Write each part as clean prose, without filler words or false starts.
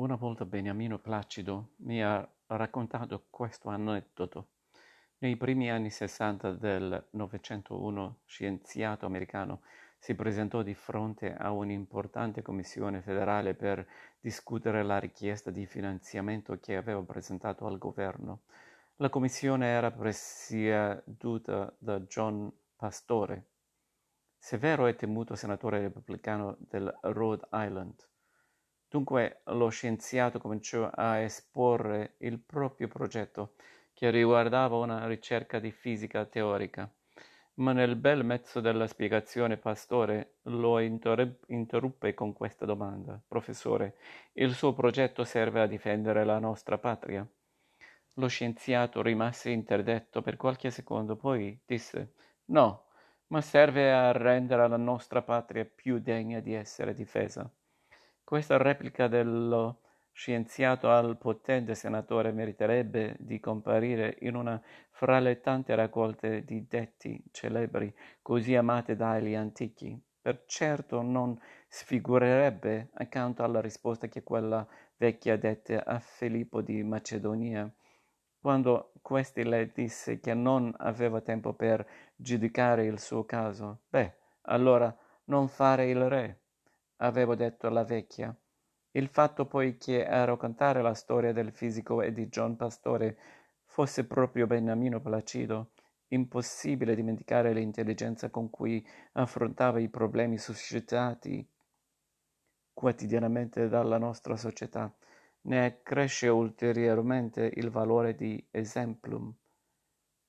Una volta Beniamino Placido mi ha raccontato questo aneddoto. Nei primi anni 60 del 1901, scienziato americano si presentò di fronte a un'importante commissione federale per discutere la richiesta di finanziamento che aveva presentato al governo. La commissione era presieduta da John Pastore, severo e temuto senatore repubblicano del Rhode Island. Dunque lo scienziato cominciò a esporre il proprio progetto, che riguardava una ricerca di fisica teorica. Ma nel bel mezzo della spiegazione Pastore lo interruppe con questa domanda. «Professore, il suo progetto serve a difendere la nostra patria?» Lo scienziato rimase interdetto per qualche secondo, poi disse «No, ma serve a rendere la nostra patria più degna di essere difesa». Questa replica dello scienziato al potente senatore meriterebbe di comparire in una fra le tante raccolte di detti celebri così amate dagli antichi. Per certo non sfigurerebbe accanto alla risposta che quella vecchia dette a Filippo di Macedonia, quando questi le disse che non aveva tempo per giudicare il suo caso. «Beh, allora non fare il re», avevo detto alla vecchia. Il fatto poi che a raccontare la storia del fisico e di John Pastore fosse proprio Beniamino Placido, impossibile dimenticare l'intelligenza con cui affrontava i problemi suscitati quotidianamente dalla nostra società, ne accresce ulteriormente il valore di esemplum.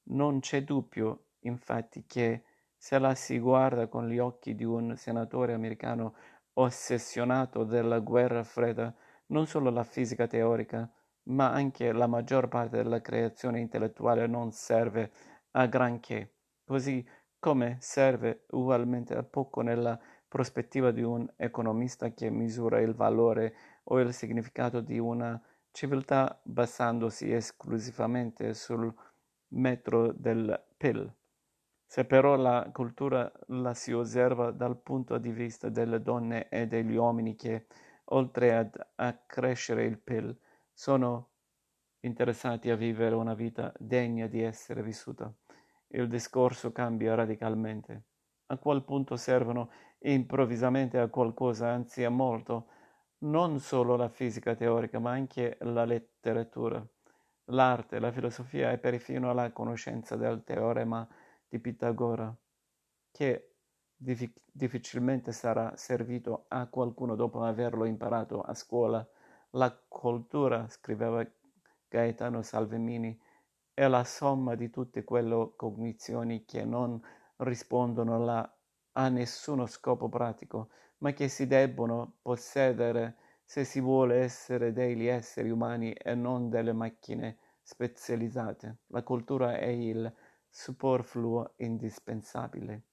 Non c'è dubbio, infatti, che se la si guarda con gli occhi di un senatore americano ossessionato della guerra fredda, non solo la fisica teorica, ma anche la maggior parte della creazione intellettuale non serve a granché, così come serve ugualmente a poco nella prospettiva di un economista che misura il valore o il significato di una civiltà basandosi esclusivamente sul metro del PIL. Se però la cultura la si osserva dal punto di vista delle donne e degli uomini che, oltre ad accrescere il PIL, sono interessati a vivere una vita degna di essere vissuta, il discorso cambia radicalmente. A quel punto servono improvvisamente a qualcosa, anzi a molto, non solo la fisica teorica, ma anche la letteratura, l'arte, la filosofia e perfino la conoscenza del teorema di Pitagora, che difficilmente sarà servito a qualcuno dopo averlo imparato a scuola. La cultura, scriveva Gaetano Salvemini, è la somma di tutte quelle cognizioni che non rispondono a nessuno scopo pratico, ma che si debbono possedere se si vuole essere degli esseri umani e non delle macchine specializzate. La cultura è il superfluo indispensabile.